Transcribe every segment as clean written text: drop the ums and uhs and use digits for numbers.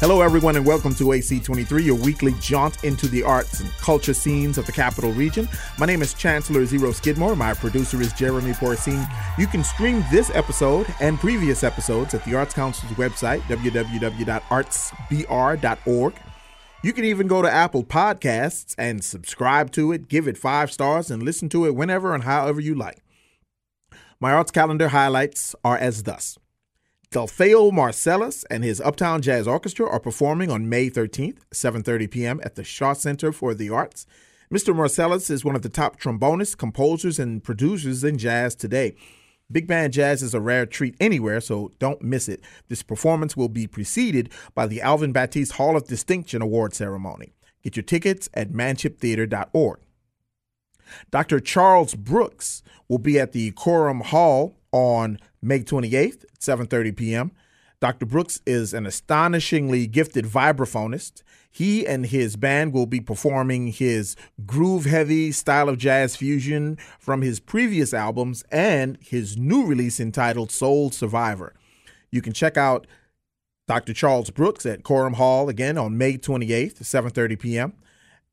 Hello, everyone, and welcome to AC23, your weekly jaunt into the arts and culture scenes of the capital region. My name is Chancellor Zero Skidmore. My producer is Jeremy Porcine. You can stream this episode and previous episodes at the Arts Council's website, www.artsbr.org. You can even go to Apple Podcasts and subscribe to it, give it 5 stars, and listen to it whenever and however you like. My arts calendar highlights are as thus. Delfeo Marcellus and his Uptown Jazz Orchestra are performing on May 13th, 7:30 p.m. at the Shaw Center for the Arts. Mr. Marcellus is one of the top trombonists, composers, and producers in jazz today. Big band jazz is a rare treat anywhere, so don't miss it. This performance will be preceded by the Alvin Batiste Hall of Distinction Award ceremony. Get your tickets at Manshiptheater.org. Dr. Charles Brooks will be at the Corum Hall on May 28th, 7:30 p.m. Dr. Brooks is an astonishingly gifted vibraphonist. He and his band will be performing his groove-heavy style of jazz fusion from his previous albums and his new release entitled Soul Survivor. You can check out Dr. Charles Brooks at Corum Hall again on May 28th, 7:30 p.m.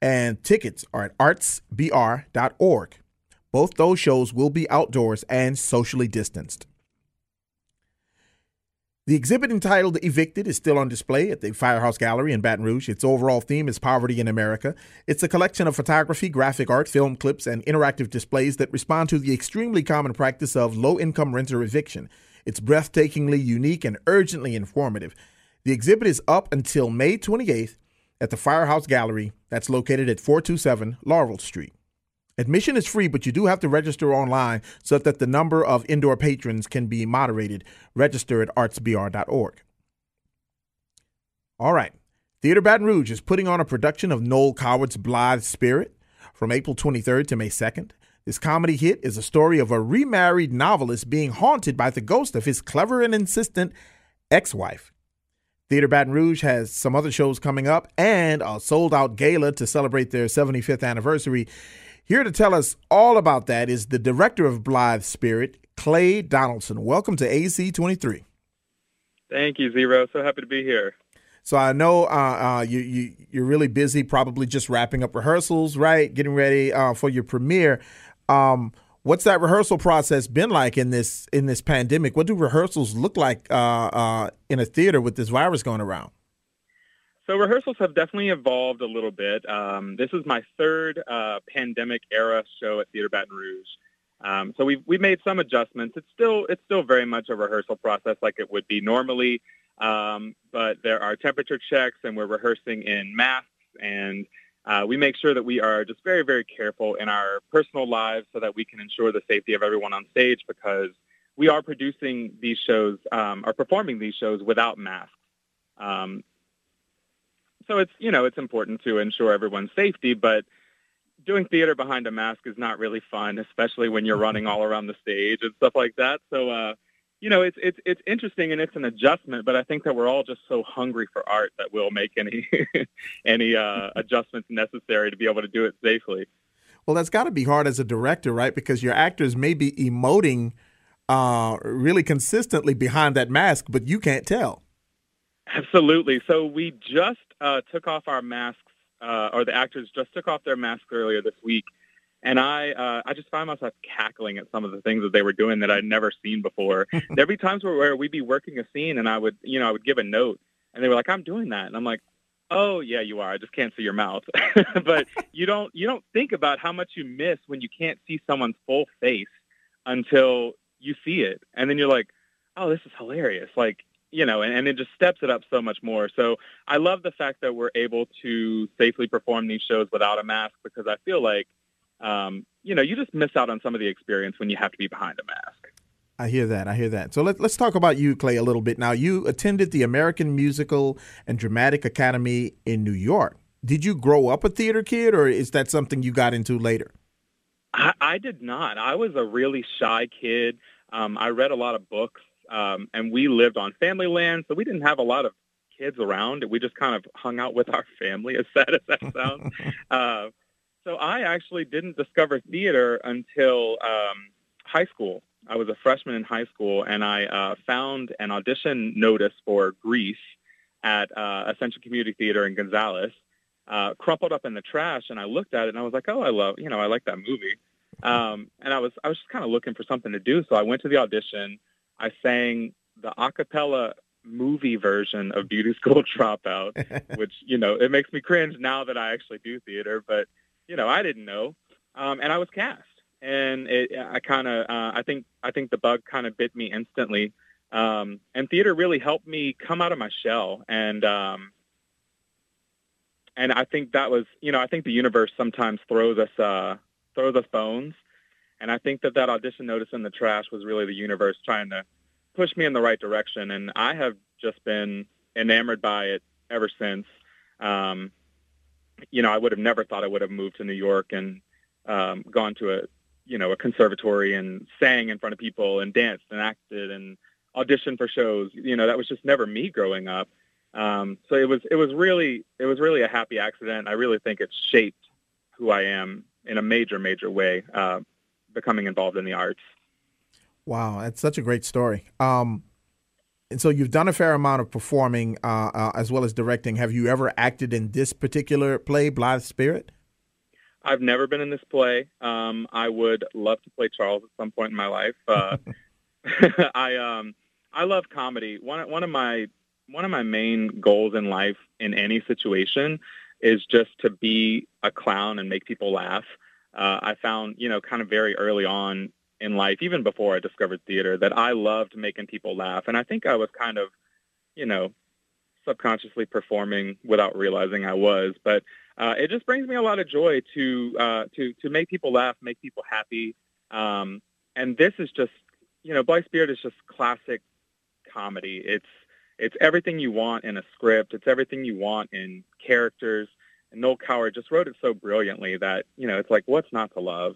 And tickets are at artsbr.org. Both those shows will be outdoors and socially distanced. The exhibit entitled Evicted is still on display at the Firehouse Gallery in Baton Rouge. Its overall theme is poverty in America. It's a collection of photography, graphic art, film clips, and interactive displays that respond to the extremely common practice of low-income renter eviction. It's breathtakingly unique and urgently informative. The exhibit is up until May 28th at the Firehouse Gallery that's located at 427 Laurel Street. Admission is free, but you do have to register online so that the number of indoor patrons can be moderated. Register at artsbr.org. All right. Theater Baton Rouge is putting on a production of Noel Coward's Blithe Spirit from April 23rd to May 2nd. This comedy hit is a story of a remarried novelist being haunted by the ghost of his clever and insistent ex-wife. Theater Baton Rouge has some other shows coming up and a sold-out gala to celebrate their 75th anniversary. Here to tell us all about that is the director of Blithe Spirit, Clay Donaldson. Welcome to AC23. Thank you, Zero. So happy to be here. So I know you're really busy, probably just wrapping up rehearsals, right? Getting ready for your premiere. What's that rehearsal process been like in this pandemic? What do rehearsals look like in a theater with this virus going around? So rehearsals have definitely evolved a little bit. This is my third pandemic-era show at Theater Baton Rouge. So we've made some adjustments. It's still very much a rehearsal process like it would be normally, but there are temperature checks, and we're rehearsing in masks, and we make sure that we are just very, very careful in our personal lives so that we can ensure the safety of everyone on stage because we are producing these shows, or performing these shows without masks. So it's important to ensure everyone's safety, but doing theater behind a mask is not really fun, especially when you're running all around the stage and stuff like that. So, it's interesting and it's an adjustment, but I think that we're all just so hungry for art that we'll make any adjustments necessary to be able to do it safely. Well, that's got to be hard as a director, right? Because your actors may be emoting really consistently behind that mask, but you can't tell. Absolutely. So we just took off our masks, or the actors just took off their masks earlier this week, and I just found myself cackling at some of the things that they were doing that I'd never seen before. There'd be times where we'd be working a scene, and I would give a note, and they were like, "I'm doing that," and I'm like, "Oh yeah, you are. I just can't see your mouth." But you don't think about how much you miss when you can't see someone's full face until you see it, and then you're like, "Oh, this is hilarious!" Like. And it just steps it up so much more. So I love the fact that we're able to safely perform these shows without a mask because I feel like, you just miss out on some of the experience when you have to be behind a mask. I hear that. So let's talk about you, Clay, a little bit. Now, you attended the American Musical and Dramatic Academy in New York. Did you grow up a theater kid, or is that something you got into later? I did not. I was a really shy kid. I read a lot of books. And we lived on family land, so we didn't have a lot of kids around. We just kind of hung out with our family, as sad as that sounds. So I actually didn't discover theater until high school. I was a freshman in high school, and I found an audition notice for Grease at Ascension Community Theater in Gonzales, crumpled up in the trash, and I looked at it and I was like, oh, I like that movie. And I was just kind of looking for something to do, so I went to the audition. I sang the a cappella movie version of Beauty School Dropout, which, it makes me cringe now that I actually do theater, but, I didn't know. And I was cast. And I think the bug kind of bit me instantly. And theater really helped me come out of my shell. And I think that was, I think the universe sometimes throws us bones. And I think that audition notice in the trash was really the universe trying to push me in the right direction. And I have just been enamored by it ever since. I would have never thought I would have moved to New York and gone to a conservatory and sang in front of people and danced and acted and auditioned for shows. That was just never me growing up. So it was really a happy accident. I really think it shaped who I am in a major, major way, becoming involved in the arts. Wow, that's such a great story. And so you've done a fair amount of performing as well as directing. Have you ever acted in this particular play, Blithe Spirit? I've never been in this play. I would love to play Charles at some point in my life. I love comedy. One of my main goals in life in any situation is just to be a clown and make people laugh. I found, kind of very early on in life, even before I discovered theater, that I loved making people laugh. And I think I was kind of, subconsciously performing without realizing I was. But it just brings me a lot of joy to make people laugh, make people happy. And this is just, Blithe Spirit is just classic comedy. It's everything you want in a script. It's everything you want in characters. And Noel Coward just wrote it so brilliantly that, it's like, what's not to love?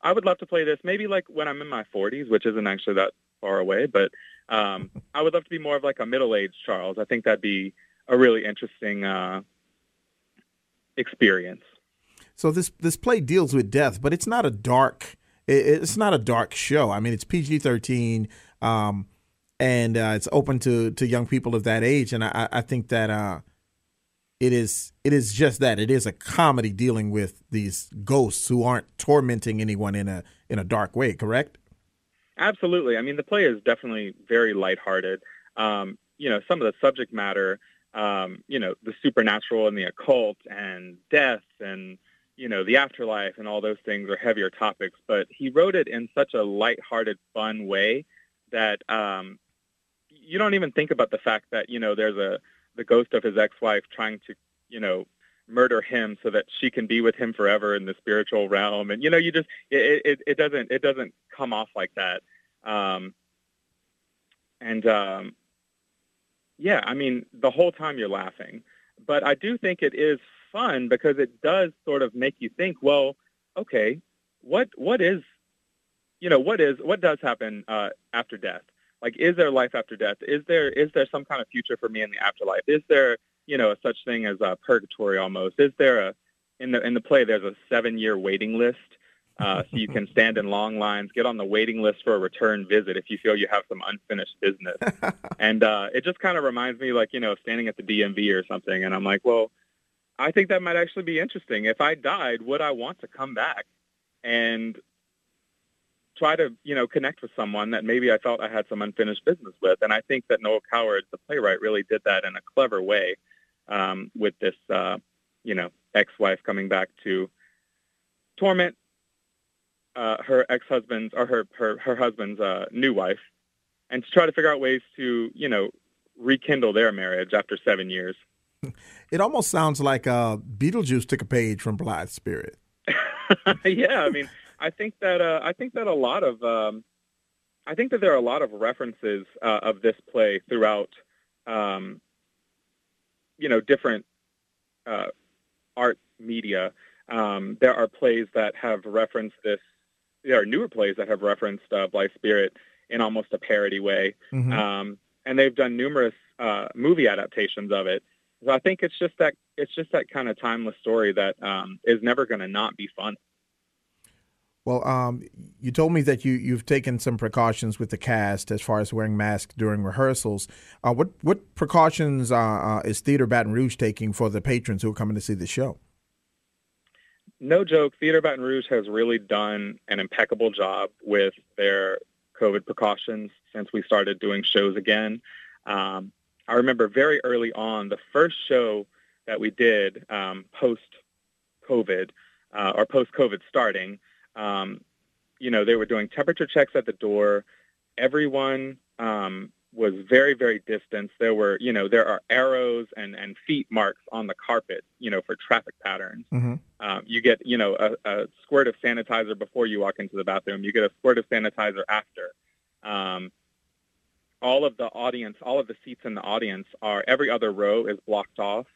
I would love to play this maybe like when I'm in my 40s, which isn't actually that far away, but I would love to be more of like a middle-aged Charles. I think that'd be a really interesting experience. So this play deals with death, but it's not a dark show. I mean, it's PG-13, and it's open to young people of that age, and I think that it is just that. It is a comedy dealing with these ghosts who aren't tormenting anyone in a dark way, correct? Absolutely. I mean, the play is definitely very lighthearted. Some of the subject matter, the supernatural and the occult and death and, the afterlife and all those things are heavier topics. But he wrote it in such a lighthearted, fun way that you don't even think about the fact that, there's the ghost of his ex-wife trying to, murder him so that she can be with him forever in the spiritual realm. And, you just, it doesn't come off like that. I mean, the whole time you're laughing, but I do think it is fun because it does sort of make you think, well, okay, what does happen after death? Like, is there life after death? Is there some kind of future for me in the afterlife? Is there, a such thing as purgatory almost? Is there in the play, there's a 7-year waiting list. So you can stand in long lines, get on the waiting list for a return visit if you feel you have some unfinished business. And it just kind of reminds me like, standing at the DMV or something. And I'm like, well, I think that might actually be interesting. If I died, would I want to come back? And try to, connect with someone that maybe I thought I had some unfinished business with. And I think that Noel Coward, the playwright, really did that in a clever way with this, ex-wife coming back to torment her ex-husband's or her husband's new wife and to try to figure out ways to, rekindle their marriage after 7 years. It almost sounds like Beetlejuice took a page from Blithe Spirit. Yeah, I mean... I think that there are a lot of references of this play throughout, different art media. There are plays that have referenced this. There are newer plays that have referenced Blithe Spirit in almost a parody way, mm-hmm. And they've done numerous movie adaptations of it. So I think it's just that kind of timeless story that is never going to not be fun. Well, you told me that you've taken some precautions with the cast as far as wearing masks during rehearsals. What precautions is Theater Baton Rouge taking for the patrons who are coming to see the show? No joke, Theater Baton Rouge has really done an impeccable job with their COVID precautions since we started doing shows again. I remember very early on, the first show that we did post-COVID, or post-COVID starting, they were doing temperature checks at the door. Everyone was very, very distant. There were, there are arrows and feet marks on the carpet, for traffic patterns. Mm-hmm. You get, a squirt of sanitizer before you walk into the bathroom. You get a squirt of sanitizer after. All of the seats in the audience are, every other row is blocked off.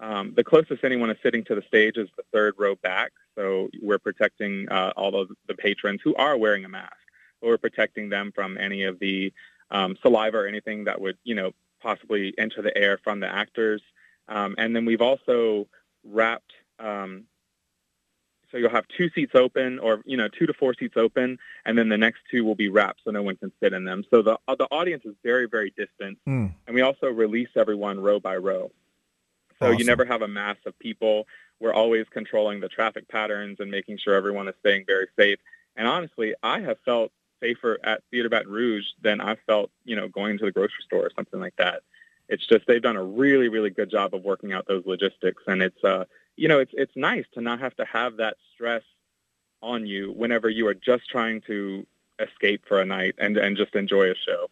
The closest anyone is sitting to the stage is the third row back. So we're protecting all of the patrons who are wearing a mask. We're protecting them from any of the saliva or anything that would, possibly enter the air from the actors. And then we've also wrapped, so you'll have 2 seats open or, 2 to 4 seats open, and then the next 2 will be wrapped so no one can sit in them. So the audience is very, very distant. Mm. And we also release everyone row by row. So awesome. You never have a mass of people. We're always controlling the traffic patterns and making sure everyone is staying very safe. And honestly, I have felt safer at Theater Baton Rouge than I felt, going to the grocery store or something like that. It's just they've done a really, really good job of working out those logistics, and it's nice to not have to have that stress on you whenever you are just trying to escape for a night and just enjoy a show.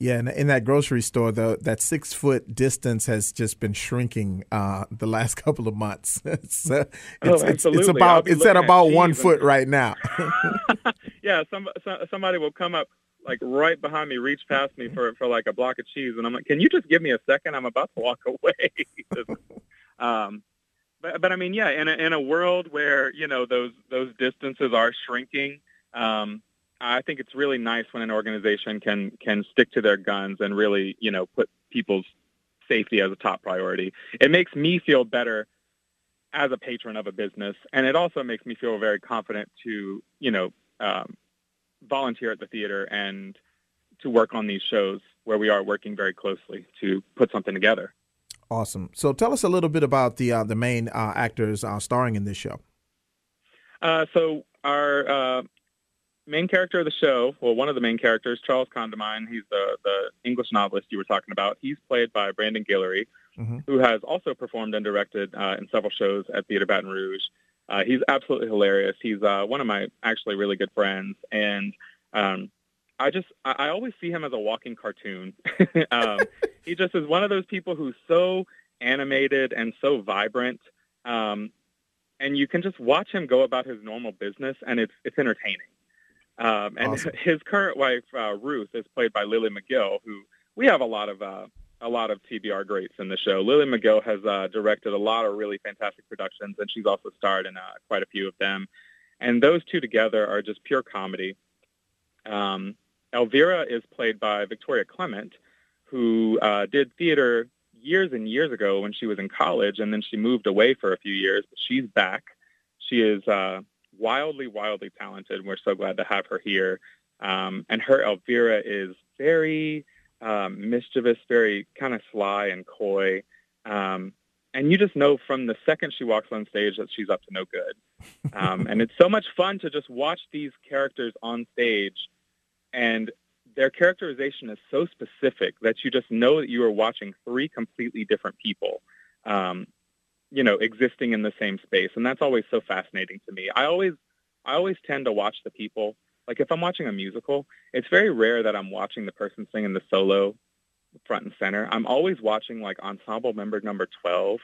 Yeah, and in that grocery store, though, that 6-foot distance has just been shrinking the last couple of months. It's at about 1 foot right now. Yeah, somebody will come up like right behind me, reach past me for like a block of cheese, and I'm like, "Can you just give me a second? I'm about to walk away." But I mean, yeah, in a world where those distances are shrinking. I think it's really nice when an organization can stick to their guns and really, put people's safety as a top priority. It makes me feel better as a patron of a business, and it also makes me feel very confident to, volunteer at the theater and to work on these shows where we are working very closely to put something together. Awesome. So tell us a little bit about the main actors starring in this show. So our main character of the show, well, one of the main characters, Charles Condamine, he's the English novelist you were talking about. He's played by Brandon Guillory, mm-hmm. who has also performed and directed in several shows at Theater Baton Rouge. He's absolutely hilarious. He's one of my actually really good friends, and I always see him as a walking cartoon. He just is one of those people who's so animated and so vibrant, and you can just watch him go about his normal business, and it's entertaining. And awesome. His current wife, Ruth, is played by Lily McGill, who we have a lot of TBR greats in the show. Lily McGill has directed a lot of really fantastic productions, and she's also starred in quite a few of them. And those two together are just pure comedy. Elvira is played by Victoria Clement, who did theater years and years ago when she was in college, and then she moved away for a few years. But she's back. She is wildly, wildly talented. We're so glad to have her here. And her Elvira is very mischievous, very kind of sly and coy. And you just know from the second she walks on stage that she's up to no good. And it's so much fun to just watch these characters on stage. And their characterization is so specific that you just know that you are watching 3 completely different people. Existing in the same space. And that's always so fascinating to me. I always tend to watch the people. Like if I'm watching a musical, it's very rare that I'm watching the person singing the solo front and center. I'm always watching like ensemble member number 12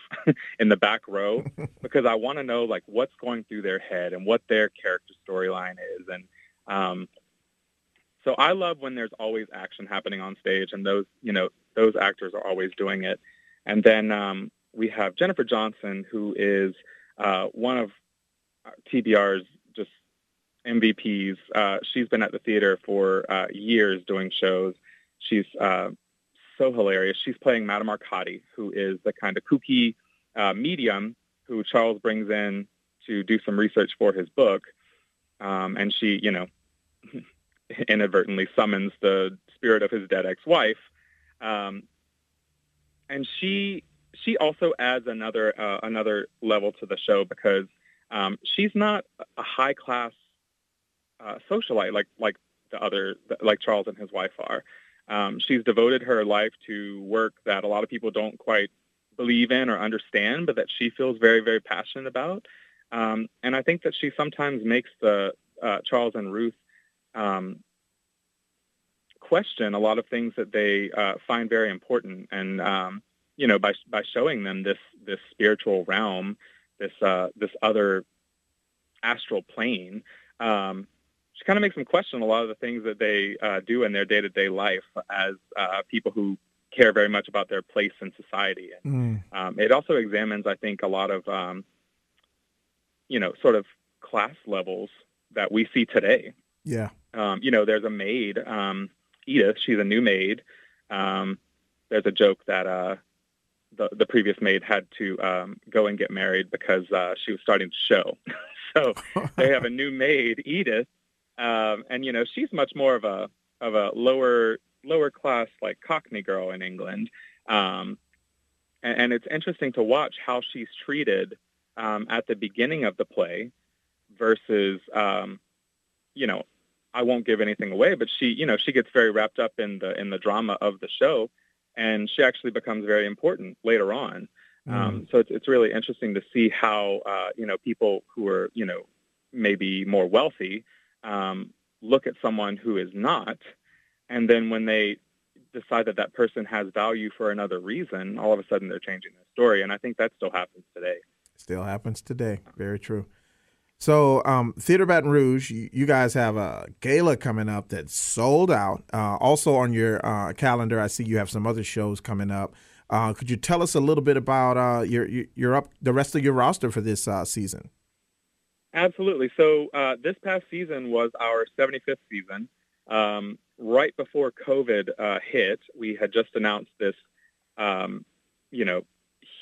in the back row, because I want to know like what's going through their head and what their character storyline is. And so I love when there's always action happening on stage, and those actors are always doing it. And then, we have Jennifer Johnson, who is one of TBR's just MVPs. She's been at the theater for years doing shows. She's so hilarious. She's playing Madame Arcati, who is the kind of kooky medium who Charles brings in to do some research for his book. And she, you know, inadvertently summons the spirit of his dead ex-wife. And she also adds another level to the show because she's not a high-class socialite like the other, like Charles and his wife are. She's devoted her life to work that a lot of people don't quite believe in or understand, but that she feels very, very passionate about. And I think that she sometimes makes the Charles and Ruth question a lot of things that they find very important. And, you know, by showing them this spiritual realm, this other astral plane, she kind of makes them question a lot of the things that they do in their day-to-day life as people who care very much about their place in society. And it also examines, I think, a lot of, you know, sort of class levels that we see today. Yeah. You know, there's a maid, Edith, she's a new maid. There's a joke that the previous maid had to go and get married because she was starting to show. So they have a new maid, Edith. And, you know, she's much more of a lower class, like Cockney girl in England. And it's interesting to watch how she's treated at the beginning of the play versus, you know, I won't give anything away, but she, you know, she gets very wrapped up in the drama of the show, and she actually becomes very important later on. So it's really interesting to see how, you know, people who are, you know, maybe more wealthy look at someone who is not. And then when they decide that that person has value for another reason, all of a sudden they're changing their story. And I think that still happens today. Still happens today. Very true. So Theater Baton Rouge, you guys have a gala coming up that's sold out. Also on your calendar, I see you have some other shows coming up. Could you tell us a little bit about the rest of your roster for this season? Absolutely. So this past season was our 75th season. Right before COVID hit, we had just announced this, you know,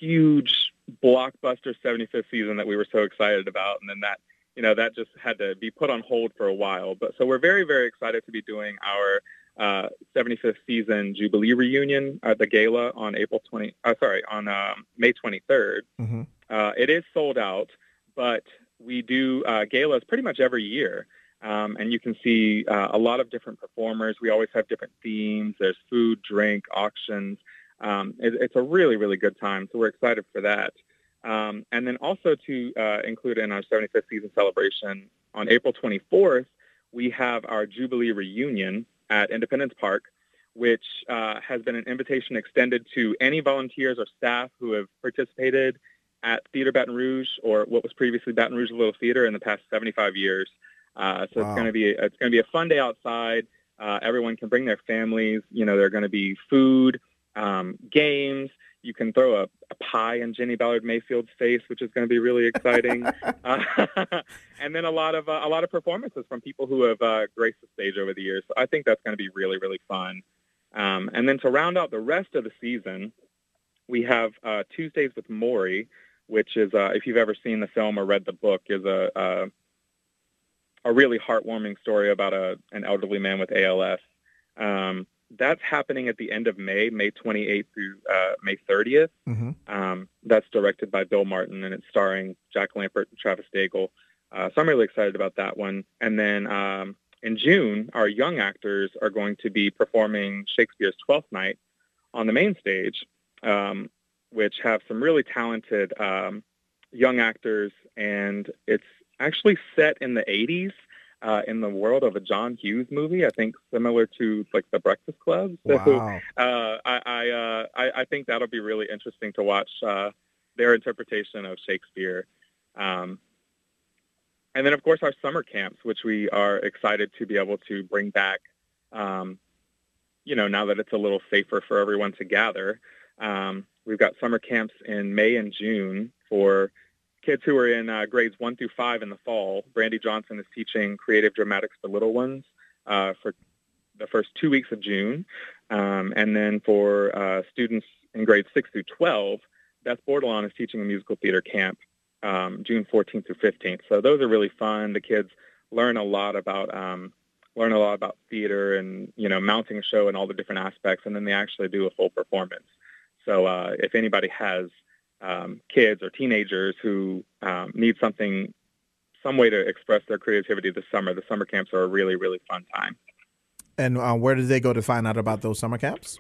huge blockbuster 75th season that we were so excited about. And then that, you know, that just had to be put on hold for a while. But so we're very, very excited to be doing our 75th season Jubilee reunion at the gala on May 23rd. Mm-hmm. It is sold out, but we do galas pretty much every year. And you can see a lot of different performers. We always have different themes. There's food, drink, auctions. It's a really, really good time. So we're excited for that. And then also to include in our 75th season celebration on April 24th, we have our Jubilee reunion at Independence Park, which has been an invitation extended to any volunteers or staff who have participated at Theater Baton Rouge or what was previously Baton Rouge Little Theater in the past 75 years. So wow. It's going to be a fun day outside. Everyone can bring their families. You know, there are going to be food, games. You can throw a pie in Jenny Ballard Mayfield's face, which is going to be really exciting. And then a lot of performances from people who have graced the stage over the years. So I think that's going to be really, really fun. And then to round out the rest of the season, we have Tuesdays with Maury, which is if you've ever seen the film or read the book, is a really heartwarming story about an elderly man with ALS. That's happening at the end of May 28th through May 30th. Mm-hmm. That's directed by Bill Martin, and it's starring Jack Lampert and Travis Daigle. So I'm really excited about that one. And then in June, our young actors are going to be performing Shakespeare's Twelfth Night on the main stage, which have some really talented young actors, and it's actually set in the 80s in the world of a John Hughes movie, I think similar to like The Breakfast Club. So wow. I think that'll be really interesting to watch their interpretation of Shakespeare. And then, of course, our summer camps, which we are excited to be able to bring back, you know, now that it's a little safer for everyone to gather. We've got summer camps in May and June for kids who are in grades 1 through 5 in the fall. Brandy Johnson is teaching creative dramatics for little ones for the first 2 weeks of June. And then for students in grades 6 through 12, Beth Bordelon is teaching a musical theater camp June 14th through 15th. So those are really fun. The kids learn a lot about theater and, you know, mounting a show and all the different aspects. And then they actually do a full performance. So if anybody has kids or teenagers who need some way to express their creativity this summer, the summer camps are a really, really fun time. And where do they go to find out about those summer camps?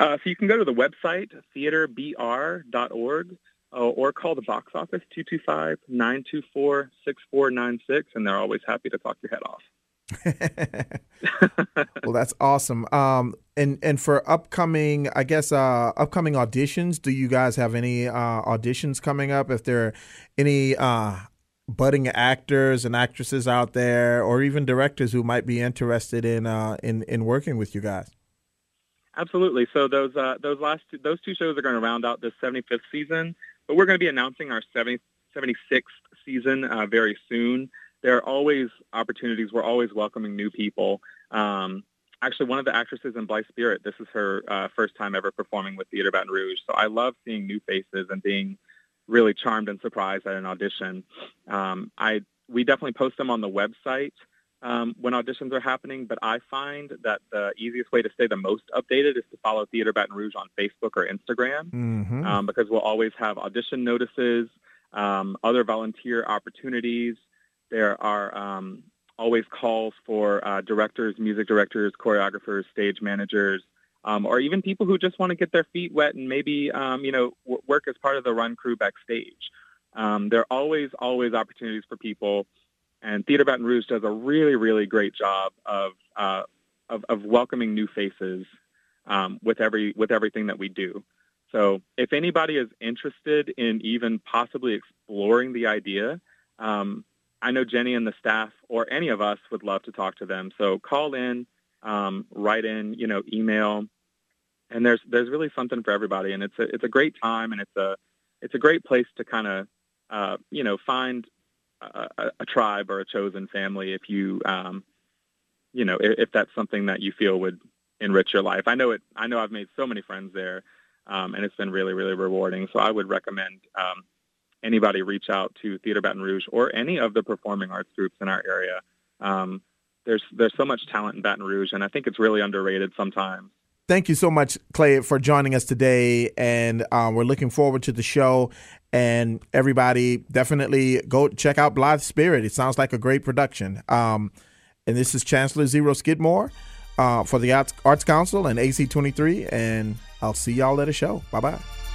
So you can go to the website, theaterbr.org, or call the box office, 225-924-6496, and they're always happy to talk your head off. Well, that's awesome. And for upcoming auditions, do you guys have any auditions coming up? If there are any budding actors and actresses out there, or even directors who might be interested in working with you guys? Absolutely. So those two shows are going to round out this 75th season, but we're going to be announcing our 76th season very soon. There are always opportunities. We're always welcoming new people. Actually, one of the actresses in Blithe Spirit, this is her first time ever performing with Theater Baton Rouge. So I love seeing new faces and being really charmed and surprised at an audition. We definitely post them on the website when auditions are happening, but I find that the easiest way to stay the most updated is to follow Theater Baton Rouge on Facebook or Instagram, mm-hmm. Because we'll always have audition notices, other volunteer opportunities. There are always calls for directors, music directors, choreographers, stage managers, or even people who just want to get their feet wet and maybe, work as part of the run crew backstage. There are always, always opportunities for people. And Theater Baton Rouge does a really, really great job of welcoming new faces with everything that we do. So if anybody is interested in even possibly exploring the idea, I know Jenny and the staff or any of us would love to talk to them. So call in, write in, email, and there's really something for everybody. And it's a great time, and it's a great place to kind of, find a tribe or a chosen family if you, if that's something that you feel would enrich your life. I know I've made so many friends there, and it's been really, really rewarding. So I would recommend, anybody reach out to Theater Baton Rouge or any of the performing arts groups in our area. There's so much talent in Baton Rouge, and I think it's really underrated sometimes. Thank you so much, Clay, for joining us today, and we're looking forward to the show. And everybody, definitely go check out Blithe Spirit. It sounds like a great production. And this is Chancellor Zero Skidmore for the Arts Council and AC23, and I'll see y'all at a show. Bye-bye.